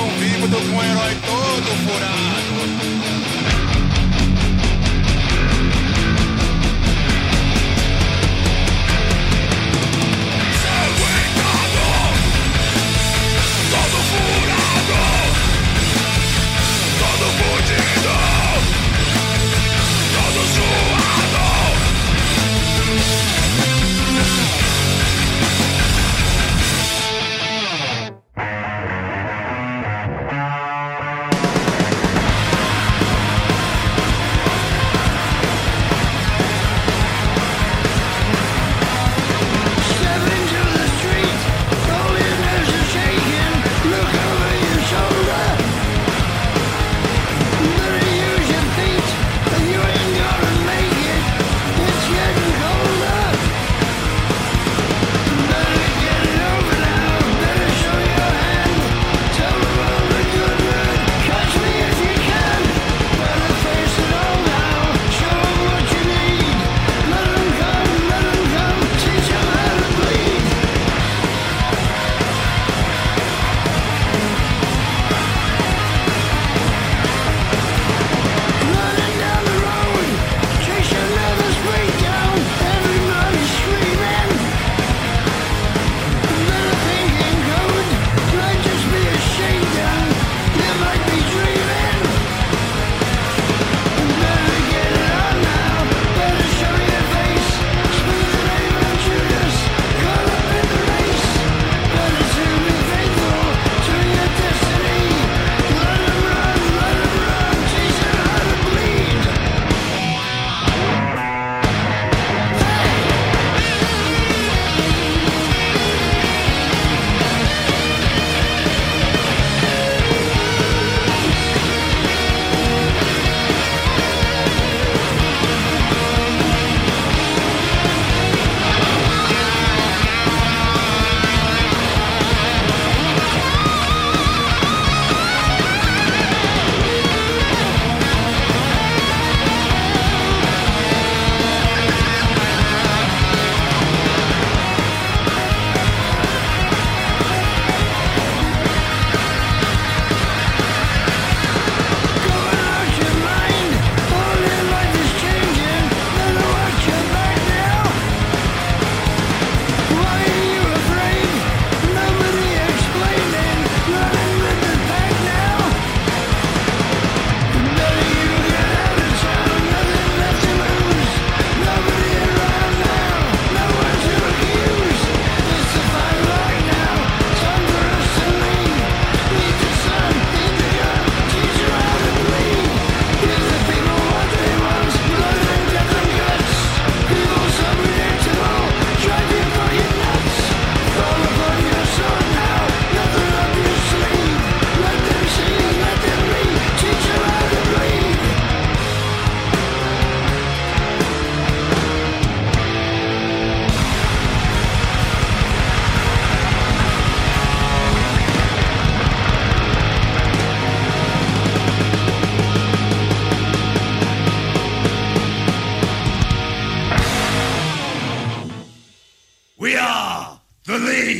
não vivo, tô com o herói todo furado. I wanna die.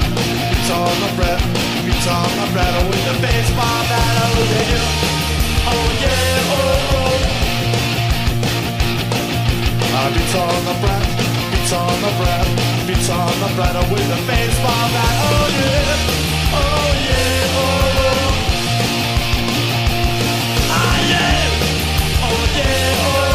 hill. It's on the rattle with the baseball bat over the hill. Oh yeah, oh oh. It's on the brat, it's on the brat, it's on the rattle with the baseball bat. Oh yeah, oh yeah, oh oh. Ah yeah, oh yeah, oh.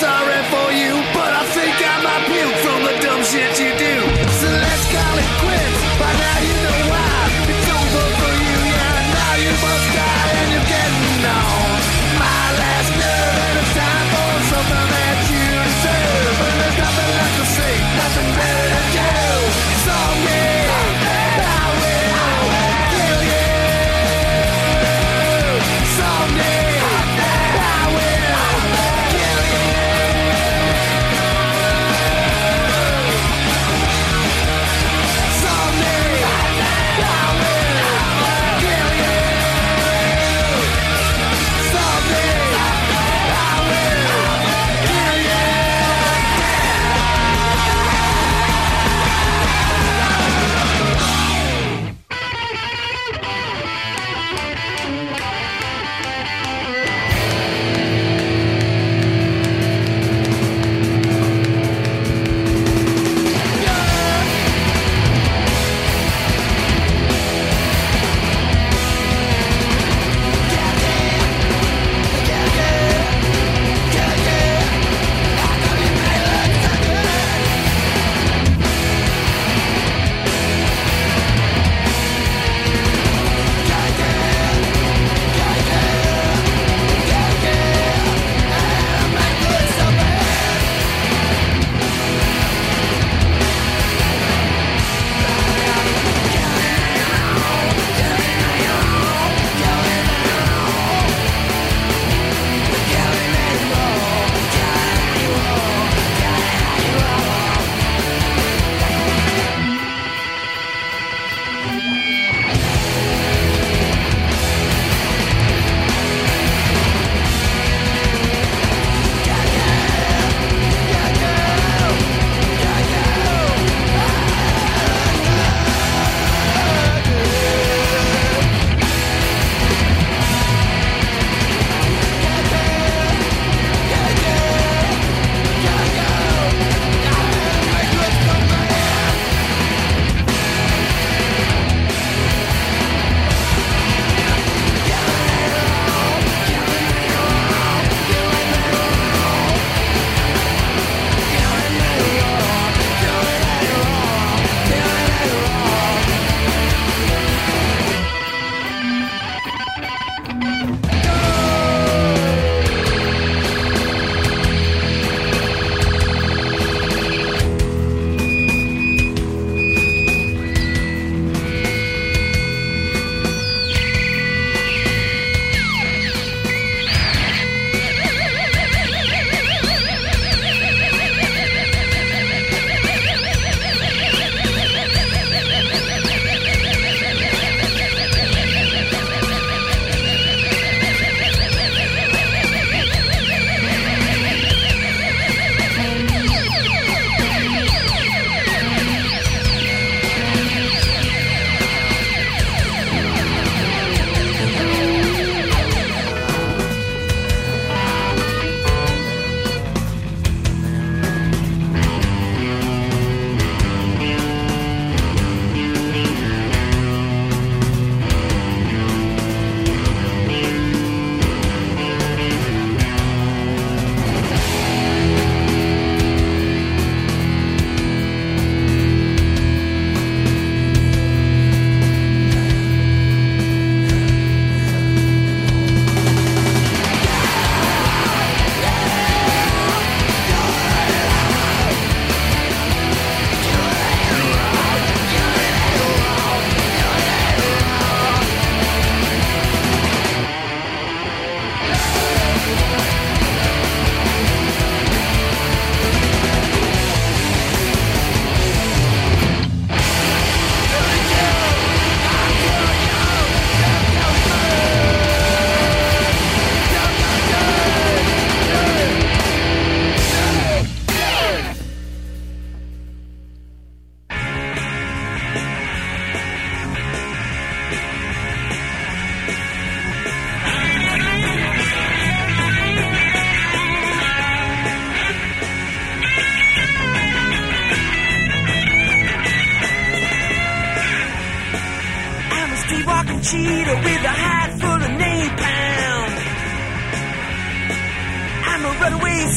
sorry for you, but I think I might puke from the dumb shit you do. So let's call it quits, by now you know why. It's over for you, yeah, and now you must die. And you're getting on my last nerve, and it's time for something that you deserve. And there's nothing left to say, nothing better to do. So yeah, I will kill you someday.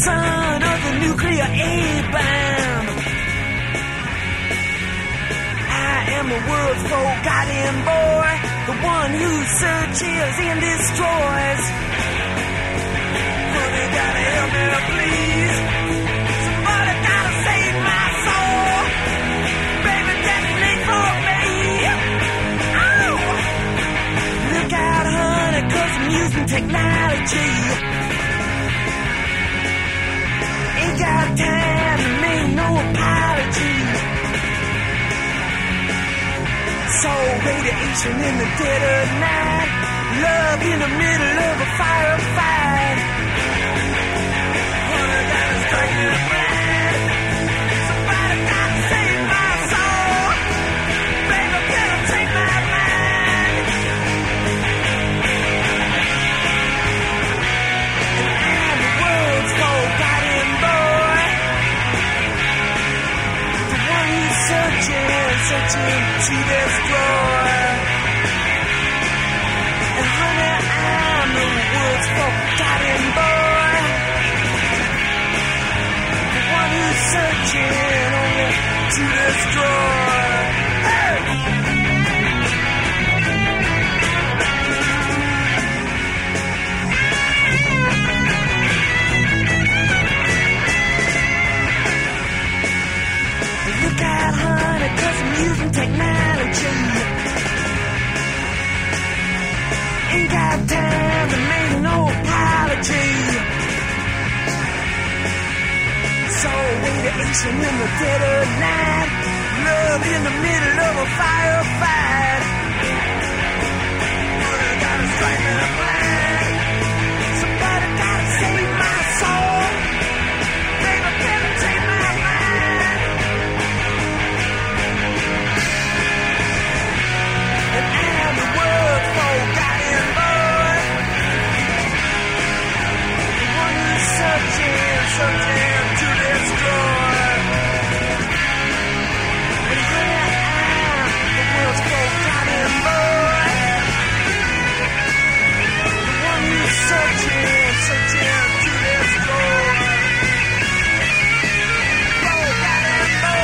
Sun nuclear A-bomb. I am the world's forgotten boy, the one who searches and destroys. Honey, gotta help me, please. Somebody gotta save my soul. Baby, detonate for me. Oh! Look out, honey, 'cause I'm using technology. Got time to make no apology. So radiation in the dead of night, love in the middle of a firefight. One of them is breaking the blind. Somebody gotta save my soul. Baby, can I take my mind? And I'm the world's forgotten boy, searching to destroy. And honey, I'm the world's forgotten boy, the one who's searching only to destroy. Using technology, ain't got time to make no apology. So radiation in the dead of night, love in the middle of a firefight. Somebody gotta strike me blind. Somebody gotta save my soul. Baby, can I take my mind? And the world's forgotten boy, the one who's searching to destroy. And yeah, I'm the world's forgotten boy, the one who's searching to destroy. Forgotten boy,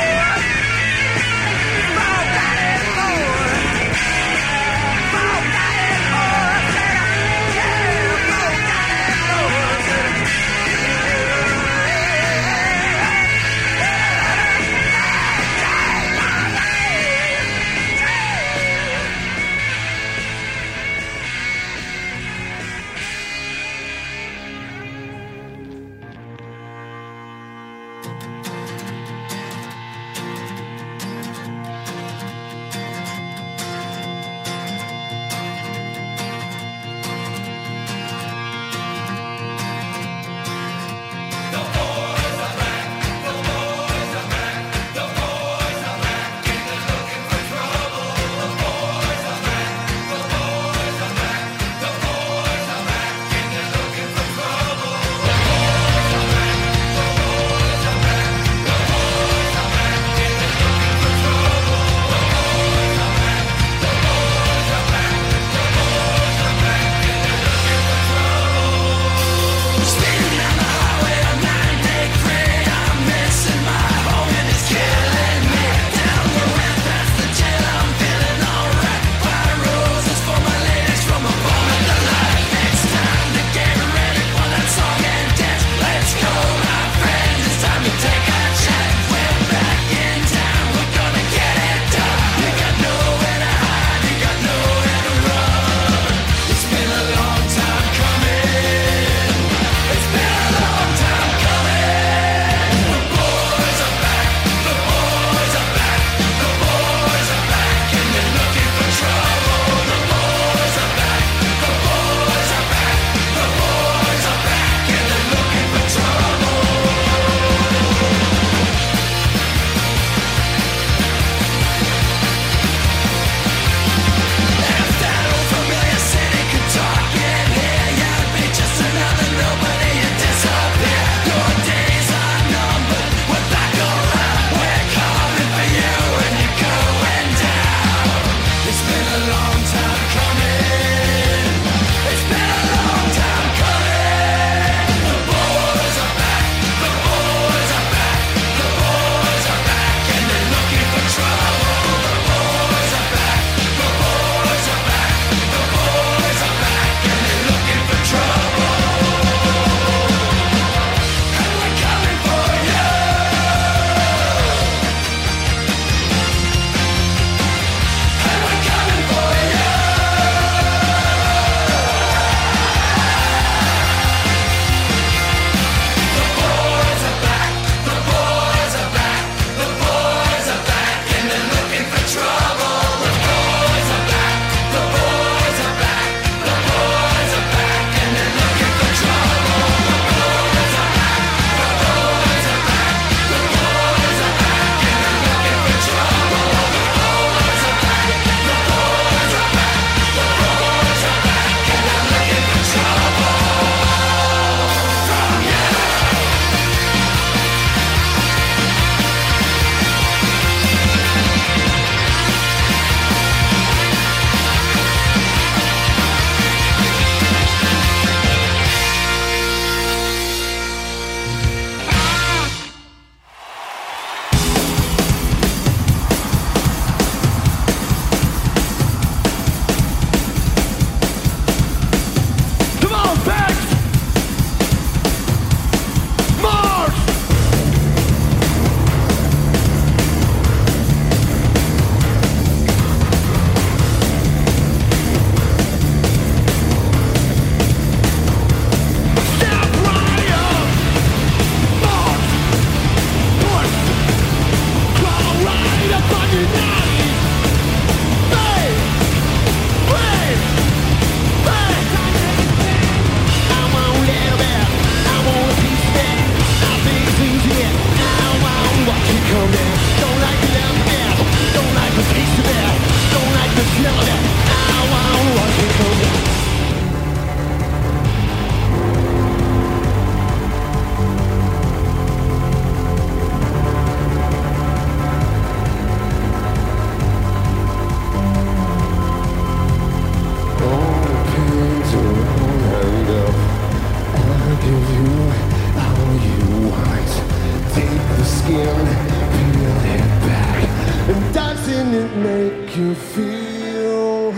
forgotten boy. Didn't it make you feel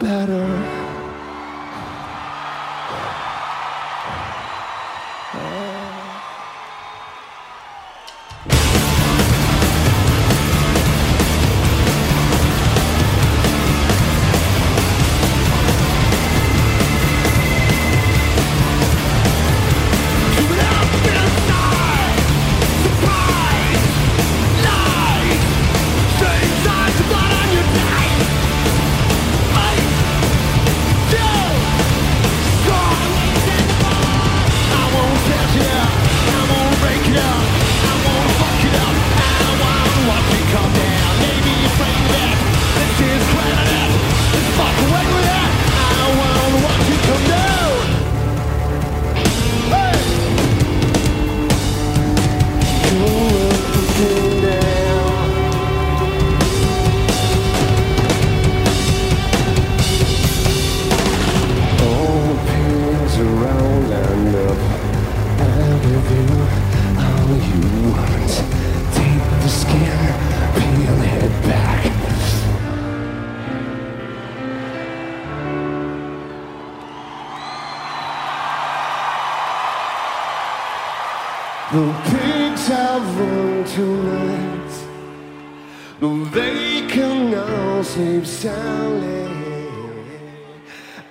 better? The pigs have run tonight, but they can now sleep soundly.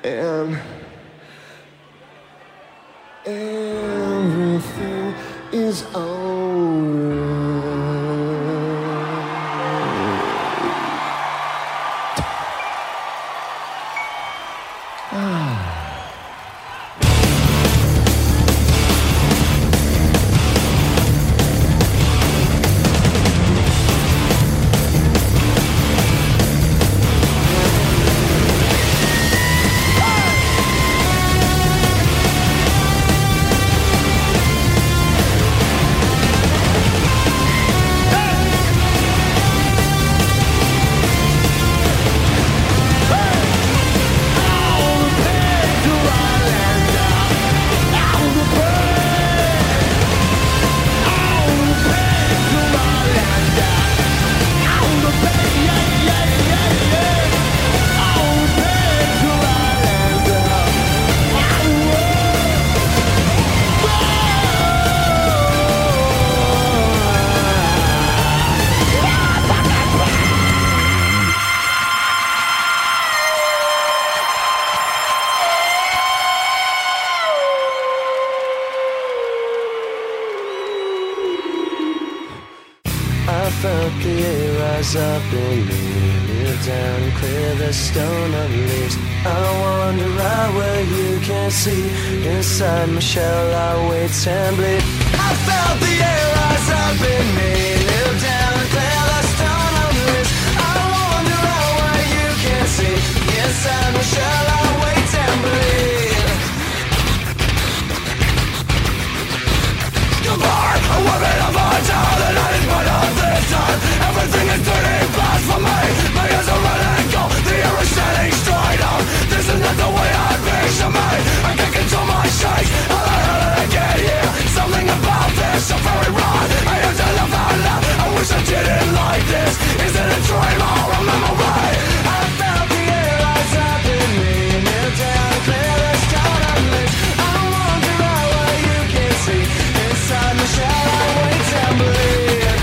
And everything is alright. Felt the air rise up in me, kneel down, clear the stone of leaves. I wander out where you can't see. Inside my shell, I wait and bleed. I felt the air rise up in me, kneel down, clear the stone of leaves. I wander out where you can't see. Inside my shell, I wait and bleed. Come on, a woman of my town, the night is my own. Everything is turning fast for me. My ears are running cold, the air is standing straight out. This is not the way I picture me. I can't control my shakes. How the hell did I get here? Something about this so very wrong. I have to live out loud. I wish I didn't like this. Is it a dream or a memory? I felt the air rise up in me. Kneel down, clear the stone of me. I wander out where you can't see. Inside my shell, I wait and bleed.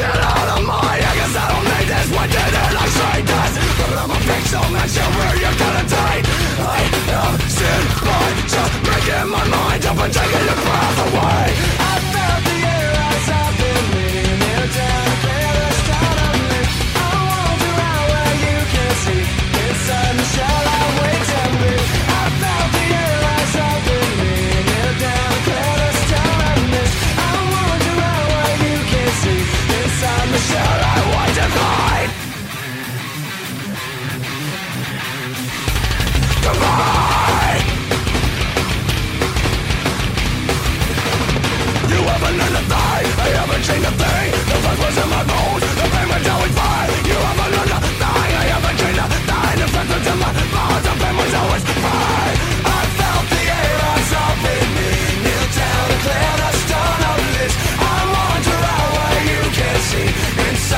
Get out of my head, cause I don't need this. Why didn't I say this? But I'm a pixel mansion where you're gonna die. I am sin by just making my mind up and taking your breath away. I felt the air rise up in me. Kneel down, clear the stone of me. I wander out where you can't see. Inside the shell, I wait and bleed. I felt the air rise up in me. Kneel down, clear the stone of me. I wander out where you can't see. I'm sure I want to hide. Goodbye. You haven't learned a thing. I haven't changed a thing. The fuck was in my bones. The pain was always fine. You haven't learned a thing. I haven't changed a thing. The fact was in my bones. The pain was always fine. I felt the air rise up in me. Kneel down, clear the stone of this. I wander out where you can't see.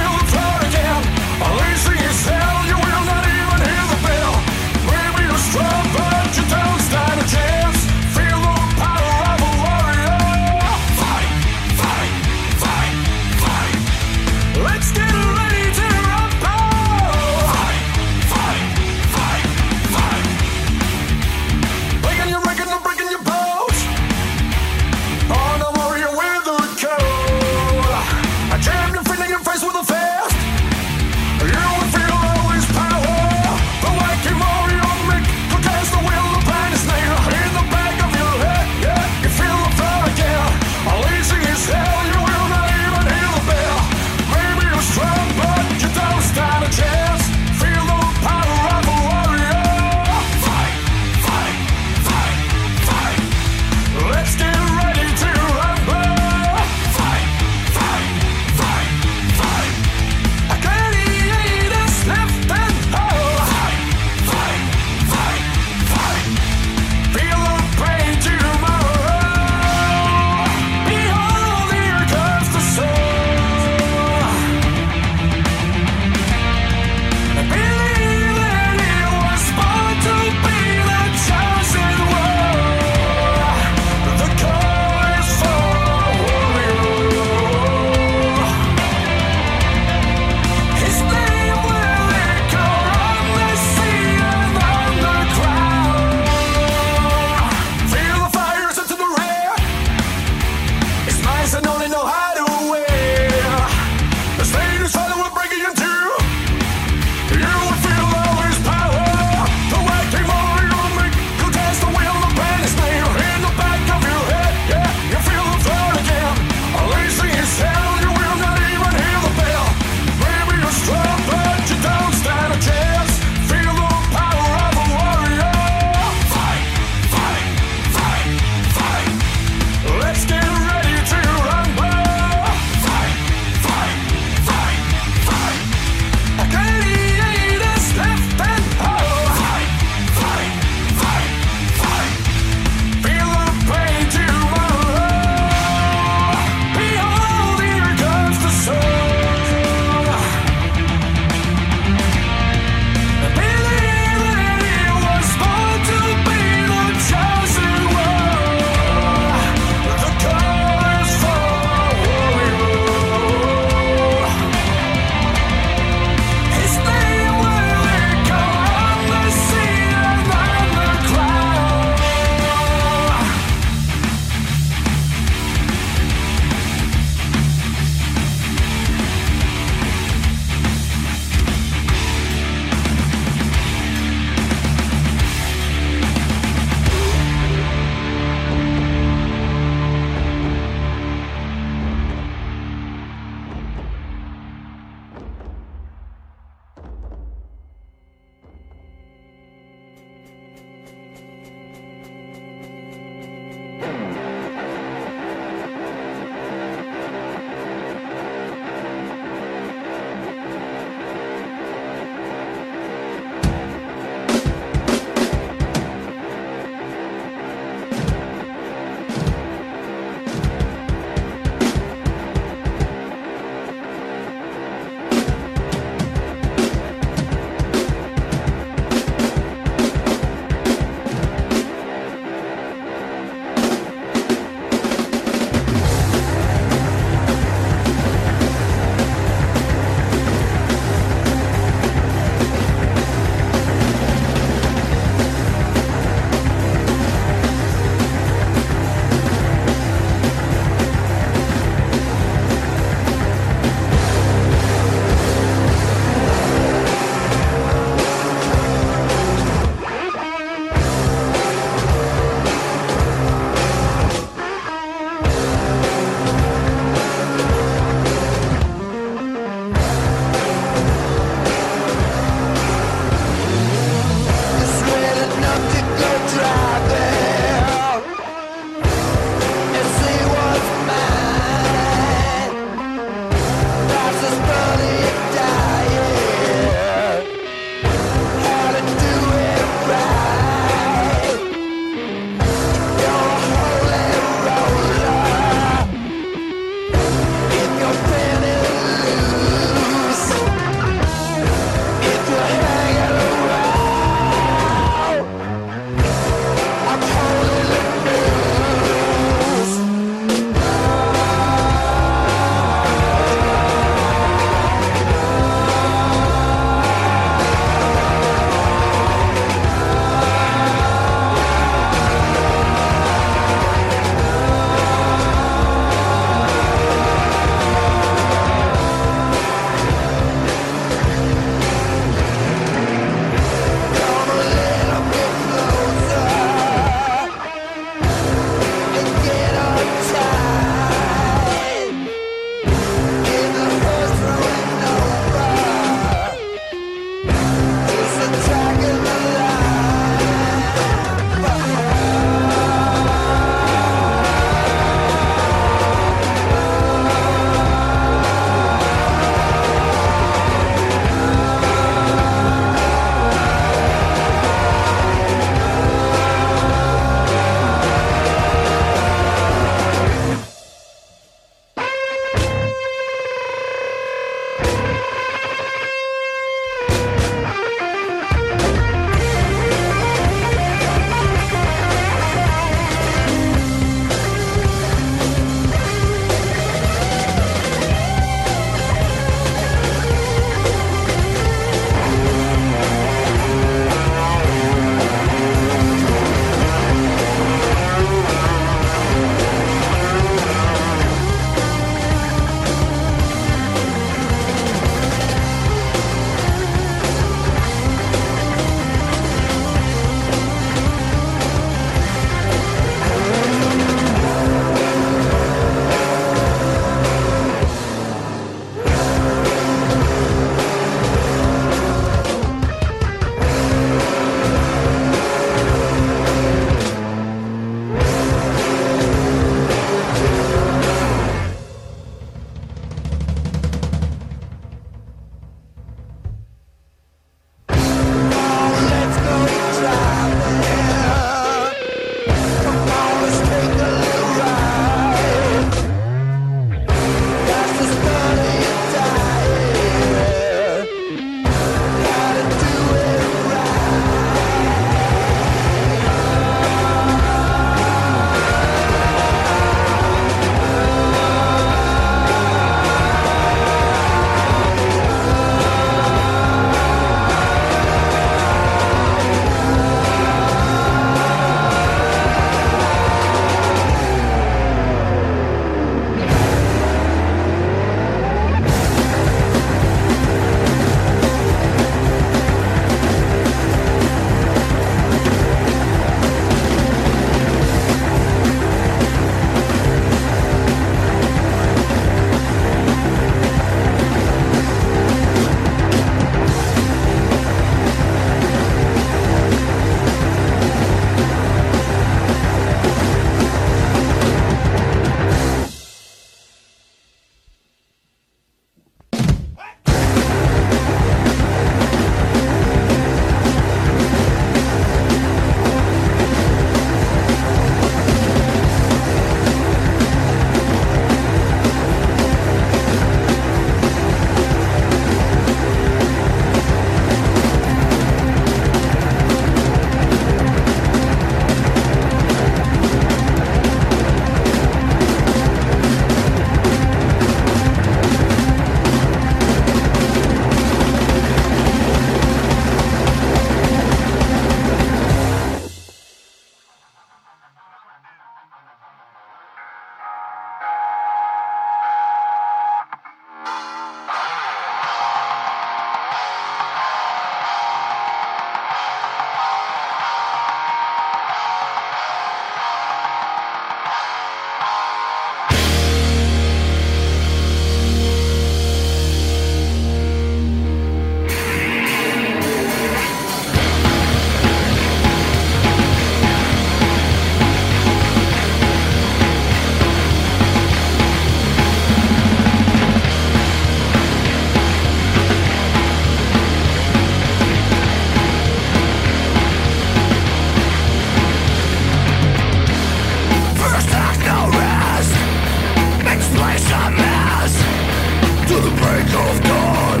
of God.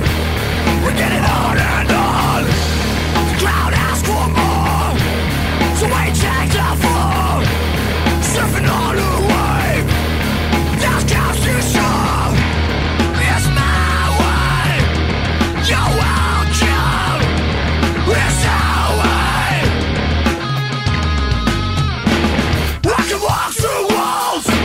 We're getting on and on. The crowd asks for more, so we take the fall, surfing on a wave that comes to shore. It's my way, your welcome. It's our way. I can walk through walls of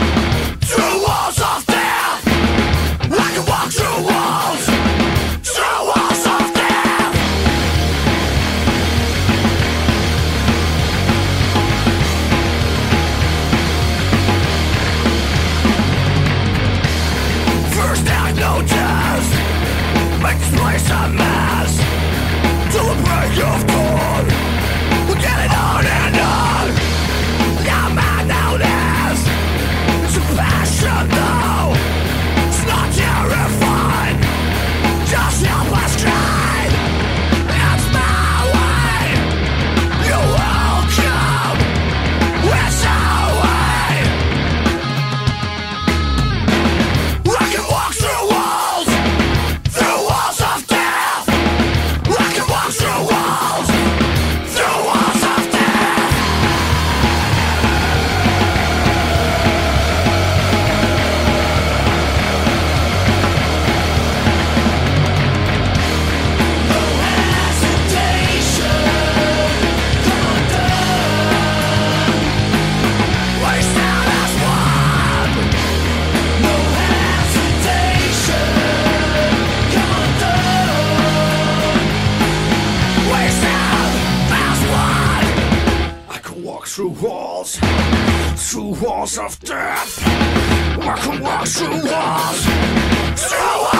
death. I can walk through walls of death. First aid, no test. Make this place a mess. Till the break of dawn, we're getting on and on. Now man out as it's a passion now. It's not terrifying, just help us try. It's my way, you're welcome. It's our way. I can walk through walls of death. I can walk through walls of death. I can walk through walls of death. I can walk through walls.